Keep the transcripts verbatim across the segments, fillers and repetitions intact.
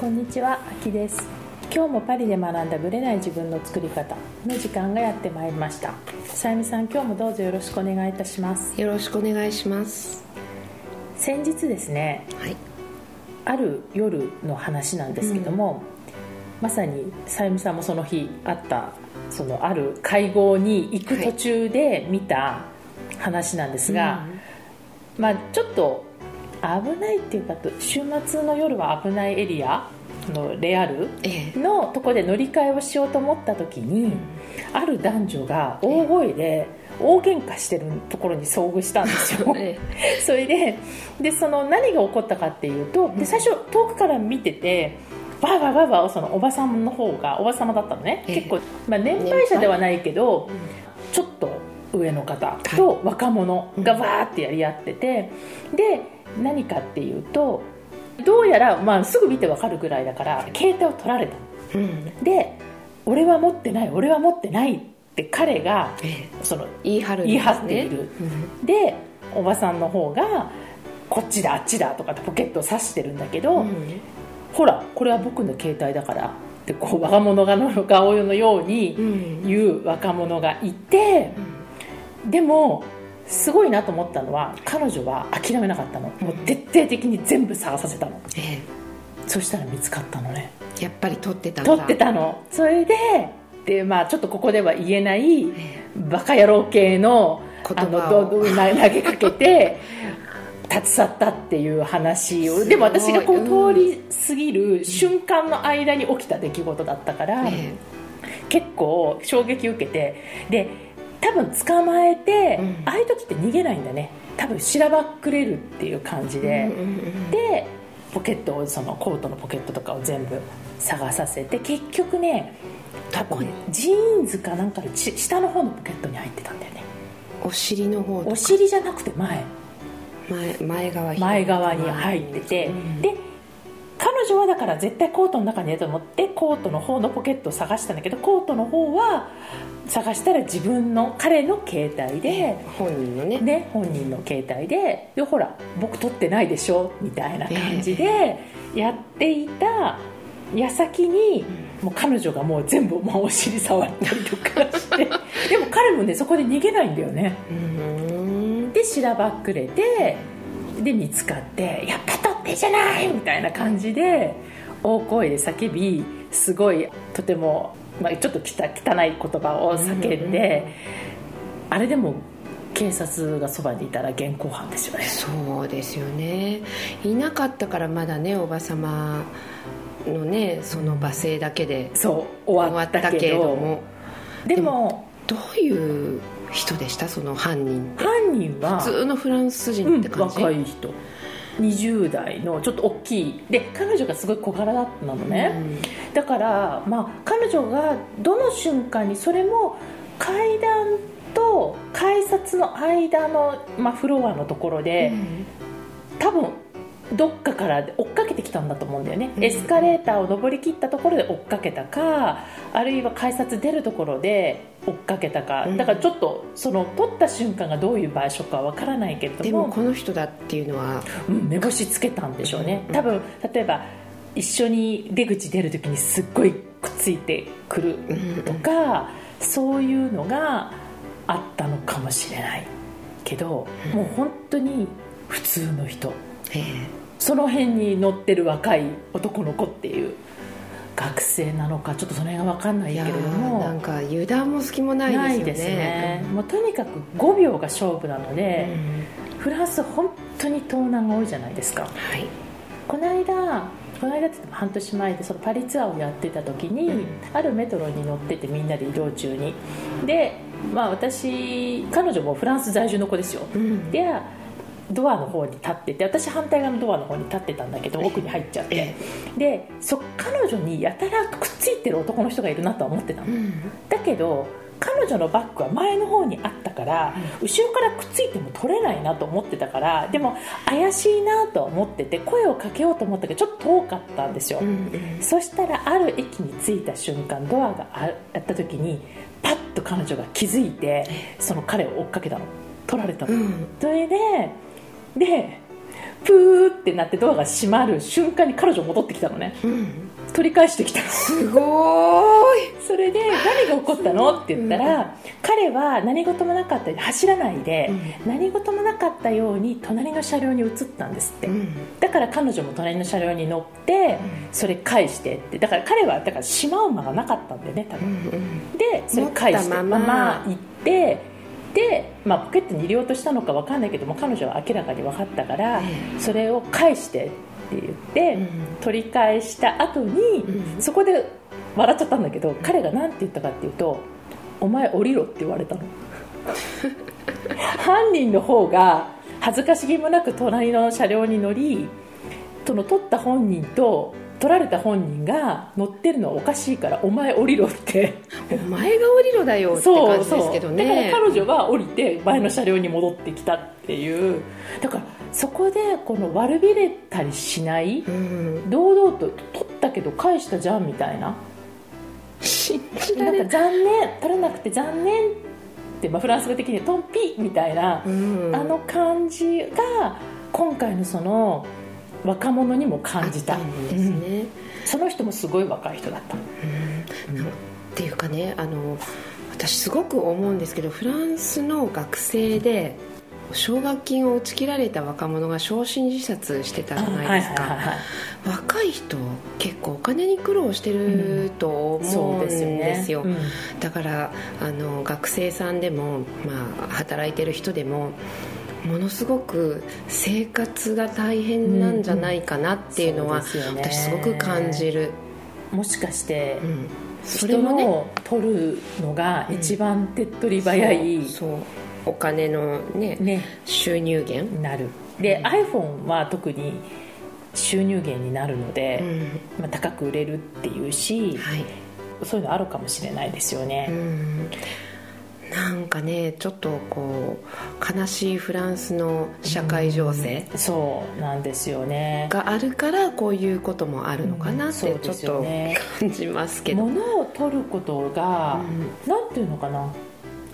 こんにちは、あきです。今日もパリで学んだブレない自分の作り方の時間がやってまいりました。さゆみさん、今日もどうぞよろしくお願いいたします。よろしくお願いします。先日ですね、はい、ある夜の話なんですけども、うん、まさにさゆみさんもその日あったそのある会合に行く途中で見た話なんですが、はいうん、まあちょっと危ないっていうか週末の夜は危ないエリアのレアルのとこで乗り換えをしようと思った時に、ええ、ある男女が大声で大喧嘩してるところに遭遇したんですよ、ええ、それ で, でその何が起こったかっていうとで最初遠くから見ててバーバーバーバーそのおばさんの方がおばさまだったのね、ええ、結構、まあ、年配者ではないけど、うん、ちょっと上の方と若者がバーってやり合っててで何かっていうとどうやら、まあ、すぐ見てわかるぐらいだから携帯を取られた、うん、で俺は持ってない俺は持ってないって彼が、ええ、その言い張るんですね、言い張っている、うん、でおばさんの方がこっちだあっちだとかってポケットを刺してるんだけど、うん、ほらこれは僕の携帯だからってこう若者がの顔のように言う若者がいて、うん、でもすごいなと思ったのは彼女は諦めなかったの、もう徹底的に全部探させたの、ええ、そしたら見つかったのね、やっぱり撮ってたんだ撮ってたのそれ で, で、まあ、ちょっとここでは言えない、ええ、バカ野郎系 の, あの投げかけて立ち去ったっていう話をでも私がこう通り過ぎる瞬間の間に起きた出来事だったから、ええ、結構衝撃受けてで多分捕まえて、うん、ああいう時って逃げないんだね多分しらばっくれるっていう感じで、うんうんうん、でポケットをそのコートのポケットとかを全部探させて結局ね多分ジーンズかなんかの下の方のポケットに入ってたんだよねお尻の方とかお尻じゃなくて前前、前側に前側に入ってて、うん、で彼女はだから絶対コートの中に入れと思ってコートの方のポケットを探したんだけどコートの方は探したら自分の彼の携帯で本人の ね, ね本人の携帯 で, でほら僕撮ってないでしょみたいな感じでやっていた矢先にもう彼女がもう全部、まあ、お尻触ったりとかしてでも彼もねそこで逃げないんだよねうんでしらばっくれてで見つかってやっぱ撮ってじゃないみたいな感じで大声で叫びすごいとてもまあ、ちょっときた汚い言葉を叫んで、うん、あれでも警察がそばにいたら現行犯ですよねそうですよねいなかったからまだねおばさまのねその罵声だけでそう終わったけどもでもどういう人でしたその犯人って犯人は普通のフランス人って感じ、うん、若い人にじゅう代のちょっと大きいで彼女がすごい小柄だったのね、うん、だから、まあ、彼女がどの瞬間にそれも階段と改札の間の、まあ、フロアのところで、うん、多分どっかから追っかけてきたんだと思うんだよね、うん、エスカレーターを登り切ったところで追っかけたかあるいは改札出るところで追っかけたかだからちょっとその撮った瞬間がどういう場所かわからないけれどもでもこの人だっていうのは、うん、目星つけたんでしょうね、うん、多分例えば一緒に出口出るときにすっごいくっついてくるとか、うん、そういうのがあったのかもしれないけど、うん、もう本当に普通の人、えー、その辺に乗ってる若い男の子っていう学生なのかちょっとその辺が分かんないけれどもなんか油断も隙もないですよね、ないですね、もうとにかくごびょうが勝負なので、うん、フランス本当に盗難が多いじゃないですか、はい、この間この間って半年前でそのパリツアーをやってた時に、うん、あるメトロに乗っててみんなで移動中にで、まあ、私彼女もフランス在住の子ですよ、うん、でドアの方に立ってて私反対側のドアの方に立ってたんだけど奥に入っちゃってでそ彼女にやたらくっついてる男の人がいるなとは思ってたの、うん、だけど彼女のバッグは前の方にあったから、うん、後ろからくっついても取れないなと思ってたからでも怪しいなと思ってて声をかけようと思ったけどちょっと遠かったんですよ、うんうん、そしたらある駅に着いた瞬間ドアがあった時にパッと彼女が気づいてその彼を追っかけたの取られたの、うん、それででプーってなってドアが閉まる瞬間に彼女戻ってきたのね、うん、取り返してきたの。すごーい。それで何が起こったのって言ったら、うん、彼は何事もなかったように走らないで、うん、何事もなかったように隣の車両に移ったんですって、うん、だから彼女も隣の車両に乗って、うん、それ返してって。だから彼はだからしまう間がなかったんだよね多分、うん、でそれ返してまま行ってで、まあ、ポケットに入れようとしたのか分かんないけども彼女は明らかに分かったから、うん、それを返してって言って、うん、取り返した後に、うん、そこで笑っちゃったんだけど、うん、彼が何て言ったかっていうとお前降りろって言われたの犯人の方が恥ずかしげもなく隣の車両に乗りその取った本人と取られた本人が乗ってるのはおかしいからお前降りろってお前が降りろだよって感じですけどね。そうそうだから彼女は降りて前の車両に戻ってきたっていう。だからそこでこの悪びれたりしない、うん、堂々と取ったけど返したじゃんみたいな信じられない。残念取らなくて残念って、まあ、フランス語的にトンピみたいな、うん、あの感じが今回のその若者にも感じたんですね、うん、その人もすごい若い人だった、うんうん、っていうかねあの私すごく思うんですけどフランスの学生で奨学金を打ち切られた若者が焼身自殺してたじゃないですか、はいはいはいはい、若い人結構お金に苦労してると思うんですよ、うん、そうですよね、うん、だからあの学生さんでも、まあ、働いてる人でもものすごく生活が大変なんじゃないかなっていうのは私すごく感じる、うん、もしかして人を取るのが一番手っ取り早い、うん、そうそうお金の、ねね、収入源になるで、うん、iPhone は特に収入源になるので、うんまあ、高く売れるっていうし、はい、そういうのあるかもしれないですよね、うんなんかねちょっとこう悲しいフランスの社会情勢、うん、そうなんですよねがあるからこういうこともあるのかなって、うんね、ちょっと感じますけど物を取ることが、うん、なんていうのかな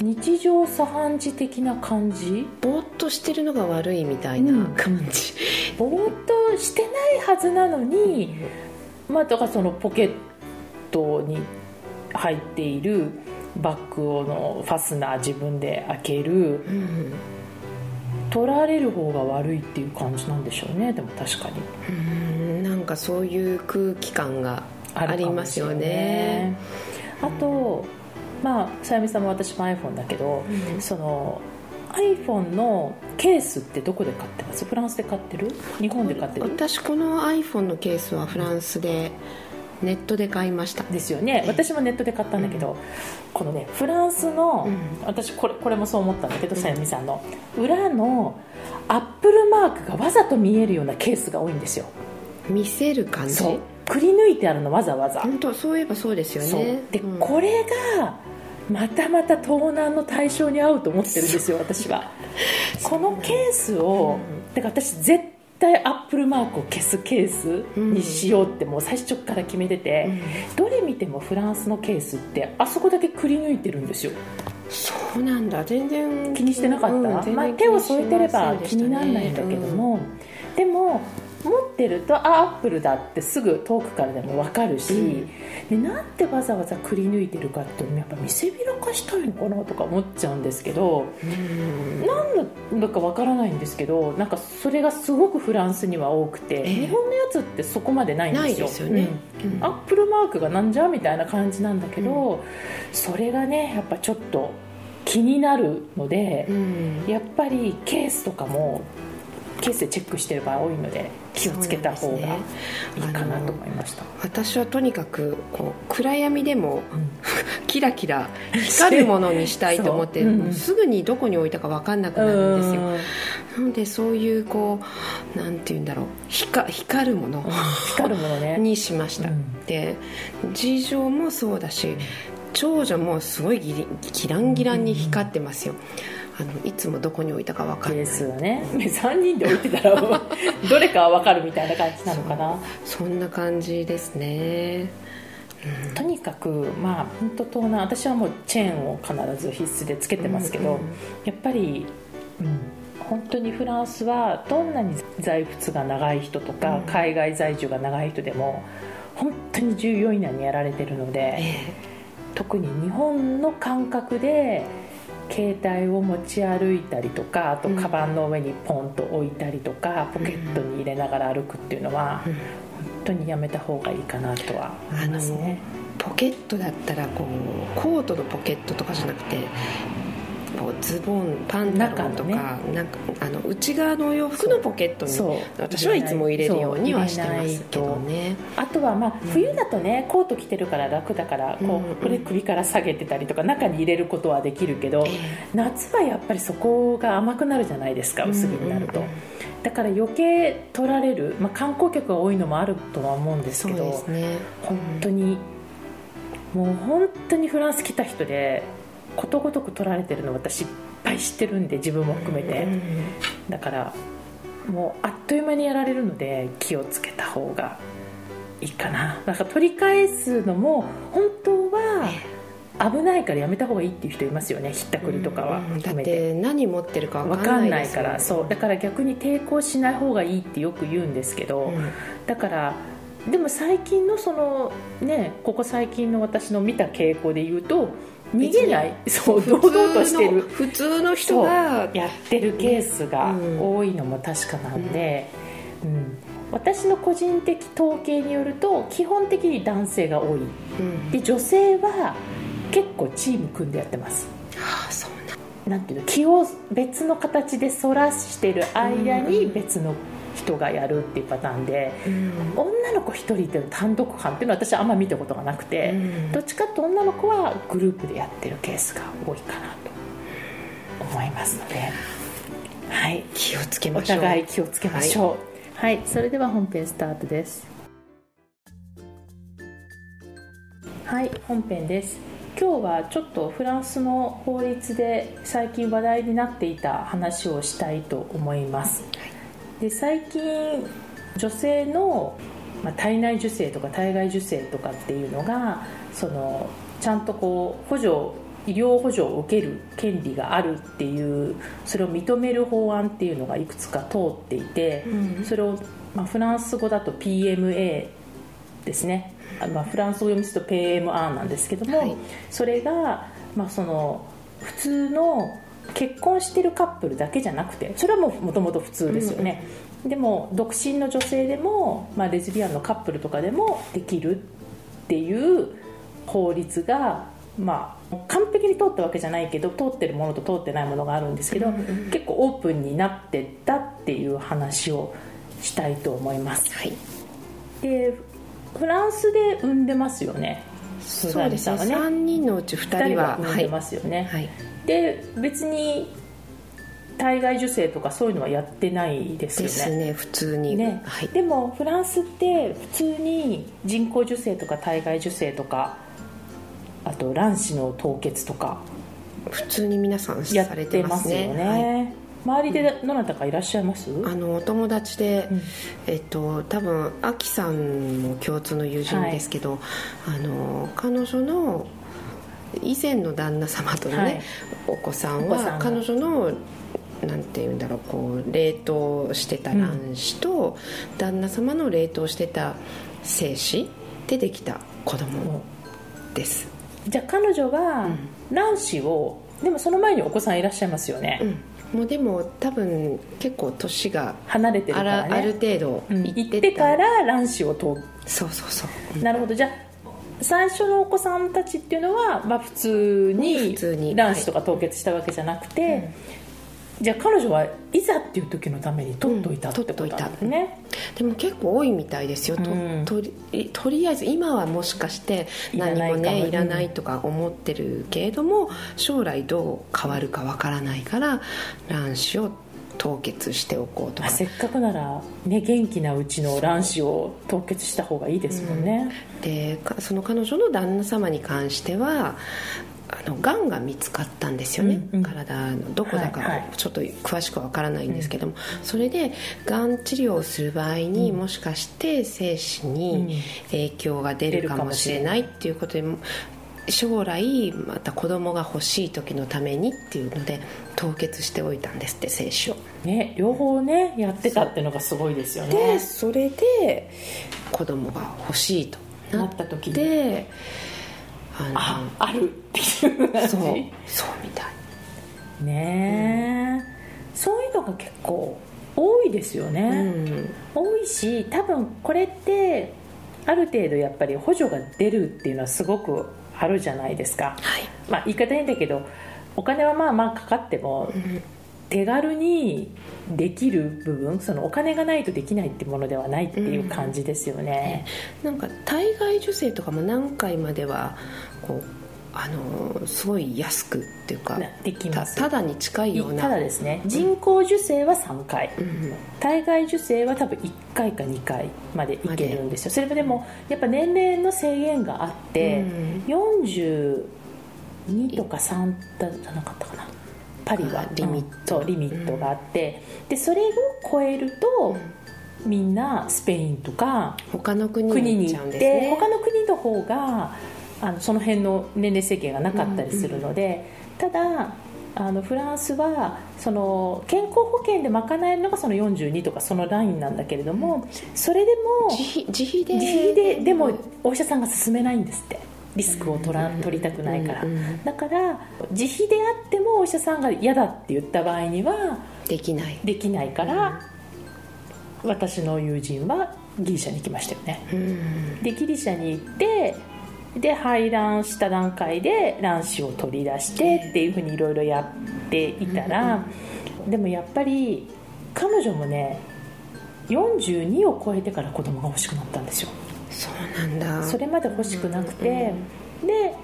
日常茶飯事的な感じぼーっとしてるのが悪いみたいな感じ、うん、ぼーっとしてないはずなのに、うん、まあだからそのポケットに入っているバッグをのファスナー自分で開ける、うん、取られる方が悪いっていう感じなんでしょうね。でも確かにうんなんかそういう空気感がありますよね。あとまあさやみさんも私も iPhone だけど、うん、その iPhone のケースってどこで買ってます？フランスで買ってる？日本で買ってる？私この iPhone のケースはフランスでネットで買いましたですよね。私もネットで買ったんだけど、うん、このねフランスの、うん、私これ、これもそう思ったんだけどさやみさんの裏のアップルマークがわざと見えるようなケースが多いんですよ。見せる感じそうくり抜いてあるのわざわざ本当そういえばそうですよね。で、うん、これがまたまた盗難の対象に合うと思ってるんですよ私はこのケースを、うん、だから私絶対絶対アップルマークを消すケースにしようってもう最初から決めてて、うん、どれ見てもフランスのケースってあそこだけくり抜いてるんですよ。そうなんだ全然気にしてなかった、うんまあ、手を添えてれば気にならないんだけども、うん、でも持ってるとあアップルだってすぐ遠くからでも分かるし、うん、でなんでわざわざくり抜いてるかってやっぱ見せびらかしたいのかなとか思っちゃうんですけど、うん、なんだか分からないんですけどなんかそれがすごくフランスには多くて、えー、日本のやつってそこまでないんですよ。ないですよね、うんうん、アップルマークがなんじゃみたいな感じなんだけど、うん、それがねやっぱちょっと気になるので、うん、やっぱりケースとかもケースでチェックしてる場合多いので気をつけた方がいいかなと思いました、ね、私はとにかくこう暗闇でも、うん、キラキラ光るものにしたいと思って、うん、もうすぐにどこに置いたか分かんなくなるんですよ。なのでそういうこうなんていうんだろう光、光るもの、光るものね、にしました、うん、で事情もそうだし長女もすごいギリ、ギランギランに光ってますよ、うんあのいつもどこに置いたか分かんないですよねさんにんで置いてたらどれか分かるみたいな感じなのかな。 そ, そんな感じですね、うん、とにかくまあ本当盗難私はもうチェーンを必ず必須でつけてますけど、うんうんうん、やっぱり、うん、本当にフランスはどんなに在仏が長い人とか、うん、海外在住が長い人でも本当にじゅうよん以内にやられてるので、えー、特に日本の感覚で携帯を持ち歩いたりとか、あとカバンの上にポンと置いたりとか、うん、ポケットに入れながら歩くっていうのは、うん、本当にやめた方がいいかなとは思いますね。ポケットだったらこうコートのポケットとかじゃなくて、こうズボンパンタロンとか、ね、なんかあの内側のお洋服のポケットに私はいつも入れるようにはしてますけどね。あとはまあ冬だとね、うん、コート着てるから楽だからこうこれ首から下げてたりとか中に入れることはできるけど、うんうん、夏はやっぱりそこが甘くなるじゃないですか、薄着になると、うんうんうん、だから余計取られる、まあ、観光客が多いのもあるとは思うんですけど、そうですね、本当にもう本当にフランス来た人でことごとく取られてるの私いっぱい知ってるんで、自分も含めて、うんうんうん、だからもうあっという間にやられるので気をつけた方がいいかな。なんか取り返すのも本当は危ないからやめた方がいいっていう人いますよね、ひったくりとかは、うんうん、だって何持ってるか分かんないから、そうだから逆に抵抗しない方がいいってよく言うんですけど、うん、だからでも最近のそのね、ここ最近の私の見た傾向で言うと逃げない、そう堂々としてる普通の人がやってるケースが多いのも確かなんで、うんうん、私の個人的統計によると基本的に男性が多い、うん、で女性は結構チーム組んでやってます、はあ、そうなん、なんていうの、気を別の形でそらしてる間に別の人がやるっていうパターンで、うん、女の子一人での単独犯っていうのは私はあんま見たことがなくて、うん、どっちかと女の子はグループでやってるケースが多いかなと思いますので、はい、気をつけましょう、お互い気をつけましょう、はいはい、それでは本編スタートです。はい、本編です。今日はちょっとフランスの法律で最近話題になっていた話をしたいと思います。はい、で最近女性の、まあ、体内受精とか体外受精とかっていうのがそのちゃんとこう補助医療補助を受ける権利があるっていう、それを認める法案っていうのがいくつか通っていて、うん、それを、まあ、フランス語だと ピーエムエー ですね、まあ、フランス語読みすると ピーエムアール なんですけども、はい、それが、まあ、その普通の結婚してるカップルだけじゃなくて、それはもともと普通ですよね、うん、でも独身の女性でも、まあ、レズビアンのカップルとかでもできるっていう法律が、まあ、完璧に通ったわけじゃないけど通ってるものと通ってないものがあるんですけど、うんうん、結構オープンになってったっていう話をしたいと思います。はい、でフランスで産んでますよね。そうですね、さんにんのうちふたりは産んでますよね。はいはい、で別に体外受精とかそういうのはやってないですよね。ですね、普通に、ね、はい、でもフランスって普通に人工受精とか体外受精とか、あと卵子の凍結とか普通に皆さんやってますよね。はい、周りでどなたかいらっしゃいます？あのお友達で、うん、えっと、多分アキさんも共通の友人ですけど、はい、あの彼女の以前の旦那様とのね、はい、お子さんは彼女のなんていうんだろう、こう冷凍してた卵子と、うん、旦那様の冷凍してた精子でできた子供です。じゃあ彼女は卵子を、うん、でもその前にお子さんいらっしゃいますよね。うん、もうでも多分結構年が離れてるからね、ある程度行ってから卵子をと、そうそうそう、うん、なるほど。じゃあ最初のお子さんたちっていうのは、まあ、普通に卵子とか凍結したわけじゃなくて、はい、うん、じゃあ彼女はいざっていう時のために取っといたってことなんですね。うん、でも結構多いみたいですよ。うん、と, と, りとりあえず今はもしかして何もねい ら, いらないとか思ってるけれども、将来どう変わるかわからないから卵子を凍結しておこうとか、せっかくなら、ね、元気なうちの卵子を凍結した方がいいですもんね。うん、でその彼女の旦那様に関してはあの癌が見つかったんですよね。うんうん、体のどこだか、はいはい、ちょっと詳しくは分からないんですけども、うん、それで癌治療をする場合に、うん、もしかして精子に影響が出るかもしれないっていうことで、うん、将来また子供が欲しい時のためにっていうので凍結しておいたんですって、精子を、ね、両方ねやってたっていうのがすごいですよね。でそれで子供が欲しいとなった時で、あの あ, あるっていう感じ、そうそうみたいね、うん、そういうのが結構多いですよね、うん、多いし、多分これってある程度やっぱり補助が出るっていうのはすごくあるじゃないですか、はい、まあ、言い方いいんだけどお金はまあまあかかっても手軽にできる部分、そのお金がないとできないってものではないっていう感じですよね、うん、なんか体外受精とかも何回まではこうあのすごい安くっていうかできます、 た, ただに近いような、ただですね、人工授精はさんかい、うん、体外受精は多分いっかいかにかいまでいけるんですよ。それもでもやっぱ年齢の制限があって、うん、よんじゅうにとかさんじゃなかったかな、パリはリミット、うん、リミットがあって、うん、でそれを超えると、うん、みんなスペインとか他の国に行っち、ね、他の国の方があのその辺の年齢制限がなかったりするので、うんうん、ただあのフランスはその健康保険で賄えるのがそのよんじゅうにとかそのラインなんだけれども、それでも自費で自費ででもお医者さんが勧めないんですって、リスクを 取, ら取りたくないから、うんうんうん、だから自費であってもお医者さんが嫌だって言った場合にはできないできないから、うん、私の友人はギリシャに行きましたよね、うん、でギリシャに行ってで排卵した段階で卵子を取り出してっていう風にいろいろやっていたら、でもやっぱり彼女もねよんじゅうにを超えてから子供が欲しくなったんですよ。そうなんだ。それまで欲しくなくて、で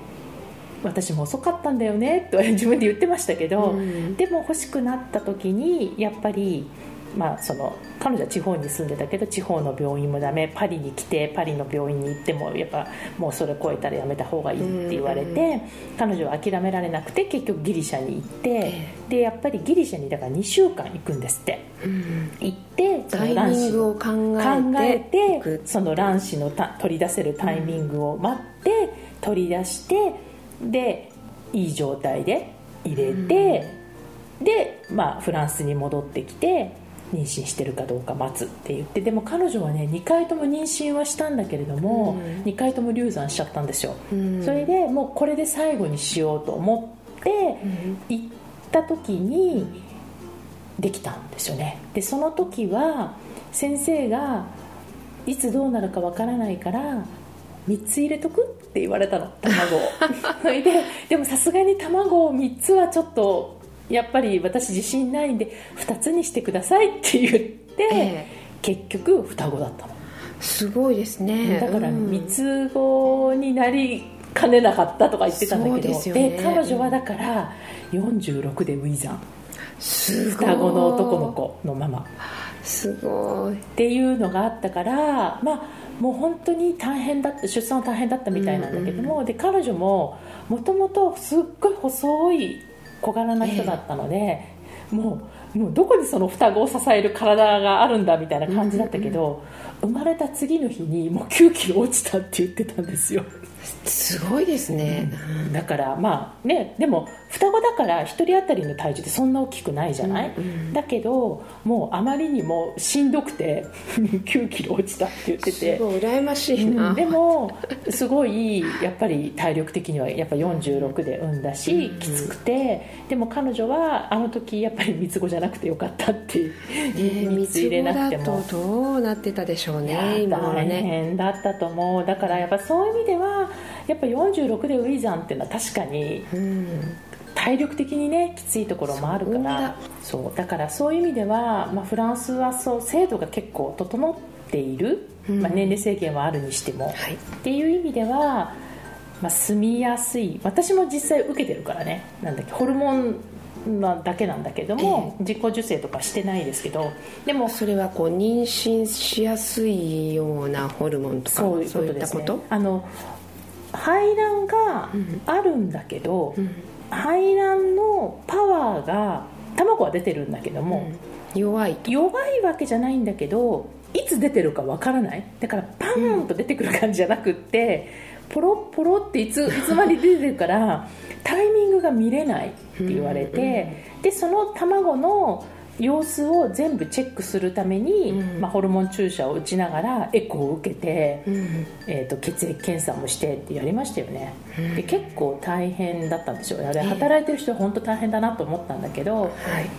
私も遅かったんだよねと自分で言ってましたけど、でも欲しくなった時にやっぱりまあ、その彼女は地方に住んでたけど地方の病院もダメ、パリに来てパリの病院に行ってもやっぱもうそれ超えたらやめた方がいいって言われて、彼女は諦められなくて結局ギリシャに行って、でやっぱりギリシャにだからにしゅうかん行くんですって。行ってその卵子を考えてその卵子の取り出せるタイミングを待って取り出して、でいい状態で入れて、でまあフランスに戻ってきて妊娠してるかどうか待つって言って、でも彼女はねにかいとも妊娠はしたんだけれども、うん、にかいとも流産しちゃったんですよ、うん、それでもうこれで最後にしようと思って行った時にできたんですよね。でその時は先生がいつどうなるかわからないからみっつ入れとくって言われたの、卵をそれで、でもさすがに卵をみっつはちょっとやっぱり私自信ないんでふたつにしてくださいって言って、えー、結局双子だったの。すごいですね。だから三つ子になりかねなかったとか言ってたんだけど、で、ね、彼女はだからよんじゅうろくで初産、すごい双子の男の子のまま、すごいっていうのがあったから、まあ、もう本当に大変だった、出産は大変だったみたいなんだけども、うんうん、で彼女ももともとすっごい細い小柄な人だったので、ええ、もう、もうどこにその双子を支える体があるんだみたいな感じだったけど、うんうんうん、生まれた次の日にもうきゅうキロ落ちたって言ってたんですよ。すごいですね、うん、だからまあね、でも双子だからひとり当たりの体重ってそんな大きくないじゃない、うんうん、だけどもうあまりにもしんどくてきゅうキロ落ちたって言ってて、すごい羨ましいな、うん、でもすごいやっぱり体力的にはやっぱよんじゅうろくで産んだし、うんうん、きつくて、でも彼女はあの時やっぱり三つ子じゃなくてよかったって、ね、三つ入れなくても三つ子だとどうなってたでしょうね。大変だったと思う。だからやっぱそういう意味ではやっぱよんじゅうろくで初産っていうのは確かに体力的にねきついところもあるから、そうだからそういう意味では、まあ、フランスはそう制度が結構整っている、まあ、年齢制限はあるにしても、うんはい、っていう意味では、まあ、住みやすい、私も実際受けてるからね、なんだっけホルモンだけなんだけども、ええ、自己受精とかしてないですけど、でもそれはこう妊娠しやすいようなホルモンとかそういうことですね。あの排卵があるんだけど、うん、排卵のパワーが卵は出てるんだけども、うん、弱い弱いわけじゃないんだけどいつ出てるかわからない、だからパーンと出てくる感じじゃなくって、うん、ポロッポロっていつ、いつまで出てるからタイミングが見れないって言われて、でその卵の様子を全部チェックするために、うんまあ、ホルモン注射を打ちながらエコーを受けて、うんえー、と血液検査もしてってやりましたよね、うん、で結構大変だったんですよ。あれ働いてる人は本当大変だなと思ったんだけど、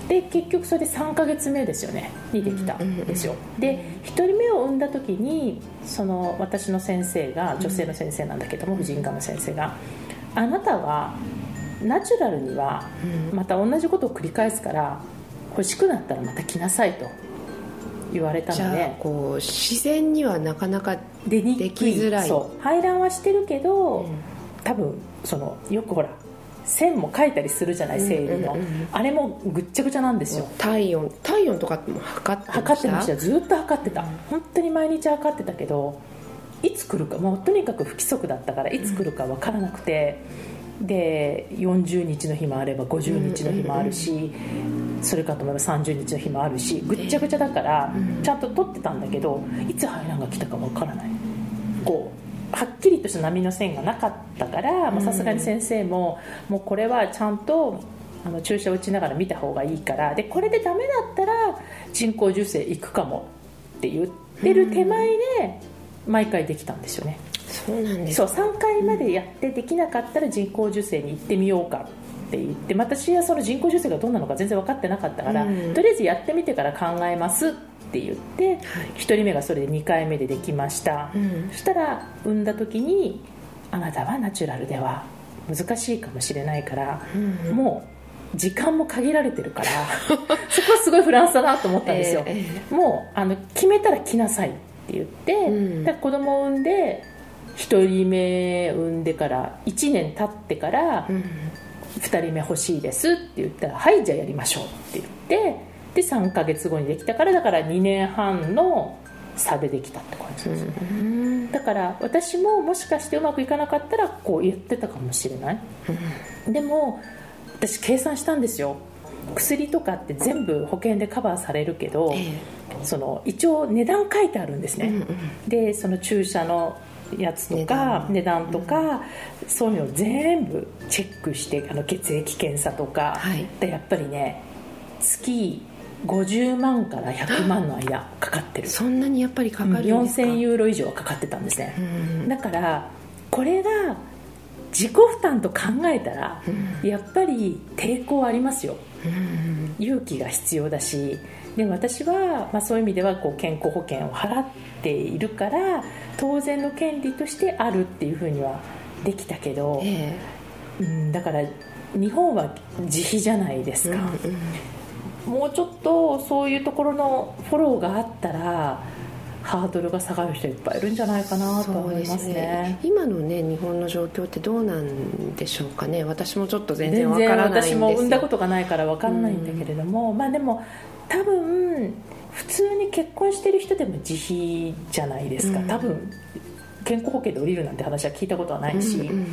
えー、で結局それでさんかげつめですよねにできたんですよ、うん、でひとりめを産んだ時にその私の先生が女性の先生なんだけども、うん、婦人科の先生があなたはナチュラルにはまた同じことを繰り返すから欲しくなったらまた来なさいと言われたので、じゃあこう自然にはなかなかできづらい、そう排卵はしてるけど、うん、多分そのよくほら線も書いたりするじゃない生理の、うんうんうん、あれもぐっちゃぐちゃなんですよ。体温体温とかも測ってました測ってましたずっと測ってた、うん、本当に毎日測ってたけどいつ来るかもうとにかく不規則だったからいつ来るか分からなくて、うん、でよんじゅうにちの日もあればごじゅうにちの日もあるし、うんうんうんそれかと思えばさんじゅうにちの日もあるしぐっちゃぐちゃだからちゃんと取ってたんだけどいつ排卵が来たかわからないこうはっきりとした波の線がなかったからさすがに先生ももうこれはちゃんとあの注射打ちながら見た方がいいからでこれでダメだったら人工授精行くかもって言ってる手前で毎回できたんですよね。そうなんですか。そうさんかいまでやってできなかったら人工授精に行ってみようかって言って私はその人工授精がどんなのか全然分かってなかったから、うん、とりあえずやってみてから考えますって言って、はい、ひとりめがそれでにかいめでできました、うん、そしたら産んだ時にあなたはナチュラルでは難しいかもしれないから、うん、もう時間も限られてるからそこはすごいフランスだなと思ったんですよ、えーえー、もうあの決めたら来なさいって言って、うん、だから子供を産んでひとりめ産んでからいちねん経ってから、うんふたりめ欲しいですって言ったらはいじゃあやりましょうって言ってでさんかげつごにできたからだからにねんはんの差でできたって感じですね、うん、だから私ももしかしてうまくいかなかったらこう言ってたかもしれない、うん、でも私計算したんですよ。薬とかって全部保険でカバーされるけど、うん、その一応値段書いてあるんですね、うんうん、でその注射のやつとか値段とか、うん、そういうのを全部チェックしてあの血液検査とか、はい、でやっぱりね月ごじゅうまんからひゃくまんの間かかってる。そんなにやっぱりかかるんですか。よんせんユーロ以上はかかってたんですね、うん、だからこれが自己負担と考えたら、うん、やっぱり抵抗ありますよ、うん、勇気が必要だしで私は、まあ、そういう意味ではこう健康保険を払っているから当然の権利としてあるっていうふうにはできたけど、えーうん、だから日本は自費じゃないですか、うんうん、もうちょっとそういうところのフォローがあったらハードルが下がる人いっぱいいるんじゃないかなと思います ね, ね今のね日本の状況ってどうなんでしょうかね。私もちょっと全然わからないんですよ。全然私も産んだことがないからわからないんだけれども、うん、まあでも多分普通に結婚してる人でも自費じゃないですか、うん、多分健康保険で降りるなんて話は聞いたことはないし、うんうん、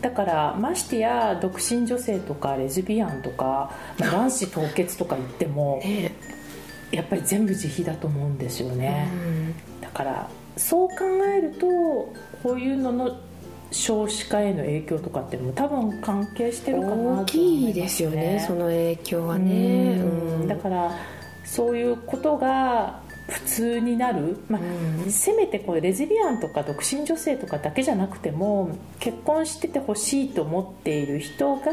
だからましてや独身女性とかレズビアンとか、まあ、卵子凍結とか言っても、ね、やっぱり全部自費だと思うんですよね、うん、だからそう考えるとこういうのの少子化への影響とかっても多分関係してるかなと思います、ね、大きいですよねその影響はね、うんうん、だからそういうことが普通になる、まあうん、せめてこうレズビアンとか独身女性とかだけじゃなくても結婚しててほしいと思っている人が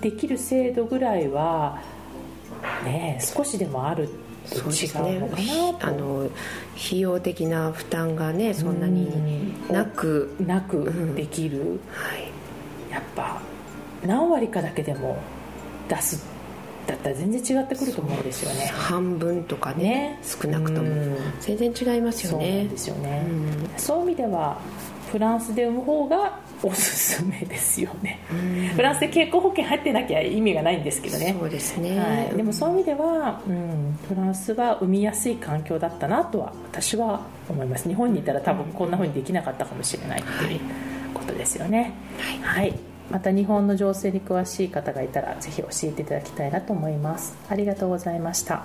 できる制度ぐらいは、ね、少しでもあると違うのかなと、そうですね、あの費用的な負担が、ね、そんなになく、うん、なくできる、うんはい、やっぱ何割かだけでも出すだったら全然違ってくると思うんですよね。半分とか ね, ね少なくとも、うん、全然違いますよね。そうなんですよね、うん、そういう意味ではフランスで産む方がおすすめですよね、うん、フランスで健康保険入ってなきゃ意味がないんですけどね。そうですね、はい、でもそういう意味では、うん、フランスは産みやすい環境だったなとは私は思います。日本にいたら多分こんな風にできなかったかもしれないっていうことですよね、はい、はいまた日本の情勢に詳しい方がいたらぜひ教えていただきたいなと思います。ありがとうございました。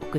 送